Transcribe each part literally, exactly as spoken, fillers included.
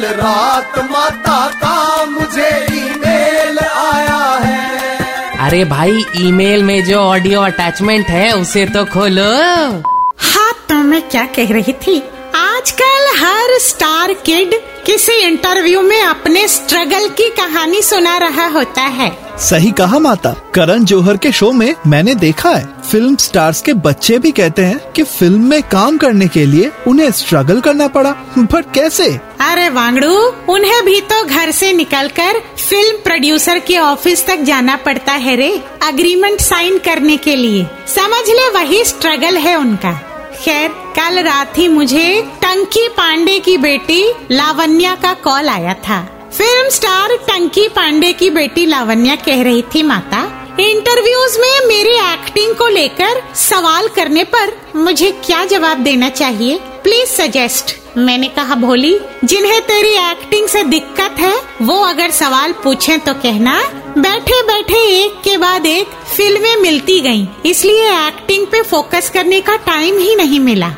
कल रात माता का मुझे ईमेल आया है। अरे भाई ईमेल में जो ऑडियो अटैचमेंट है उसे तो खोलो। हाँ तो मैं क्या कह रही थी, आजकल हर स्टार किड किसी इंटरव्यू में अपने स्ट्रगल की कहानी सुना रहा होता है। सही कहा माता, करण जौहर के शो में मैंने देखा है फिल्म स्टार्स के बच्चे भी कहते हैं कि फिल्म में काम करने के लिए उन्हें स्ट्रगल करना पड़ा, पर कैसे? अरे वांगड़ू, उन्हें भी तो घर से निकलकर फिल्म प्रोड्यूसर के ऑफिस तक जाना पड़ता है रे, अग्रीमेंट साइन करने के लिए। समझ ले वही स्ट्रगल है उनका। खैर कल रात ही मुझे टंकी पांडे की बेटी लावण्या का कॉल आया था। फिल्म स्टार टंकी पांडे की बेटी लावण्या कह रही थी, माता इंटरव्यूज में मेरी एक्टिंग को लेकर सवाल करने पर मुझे क्या जवाब देना चाहिए, प्लीज सजेस्ट। मैंने कहा, भोली जिन्हें तेरी एक्टिंग से दिक्कत है वो अगर सवाल पूछें तो कहना बैठे बैठे एक के बाद एक फिल्में मिलती गईं, इसलिए एक्टिंग पे फोकस करने का टाइम ही नहीं मिला।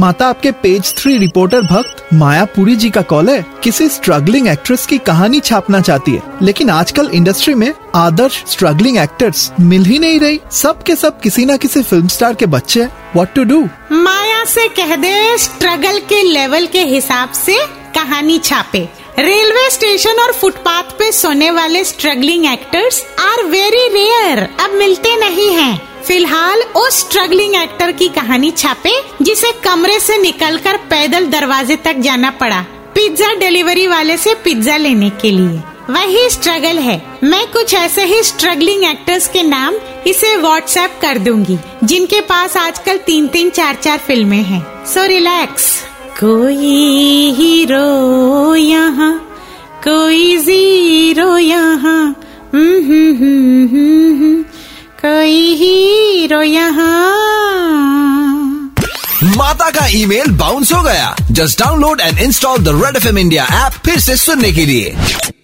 माता आपके पेज थ्री रिपोर्टर भक्त मायापुरी जी का कॉल है। किसी स्ट्रगलिंग एक्ट्रेस की कहानी छापना चाहती है, लेकिन आजकल इंडस्ट्री में आदर्श स्ट्रगलिंग एक्टर्स मिल ही नहीं रही। सब के सब किसी ना किसी फिल्म स्टार के बच्चे। What to do? माया से कह दे स्ट्रगल के लेवल के हिसाब से कहानी छापे। रेलवे स्टेशन और फुटपाथ पे सोने वाले struggling actors are very rare, अब मिलते नहीं हैं। फिलहाल उस स्ट्रगलिंग एक्टर की कहानी छापे जिसे कमरे से निकलकर पैदल दरवाजे तक जाना पड़ा पिज्जा डिलीवरी वाले से पिज्जा लेने के लिए, वही स्ट्रगल है। मैं कुछ ऐसे ही स्ट्रगलिंग एक्टर्स के नाम इसे व्हाट्सएप कर दूंगी जिनके पास आजकल तीन तीन चार चार फिल्में हैं। So relax. कोई हीरो यहाँ, कोई जीरो यहाँ, कोई हीरो यहाँ। माता का ईमेल बाउंस हो गया। Just download and install the red FM India app फिर से सुनने के लिए।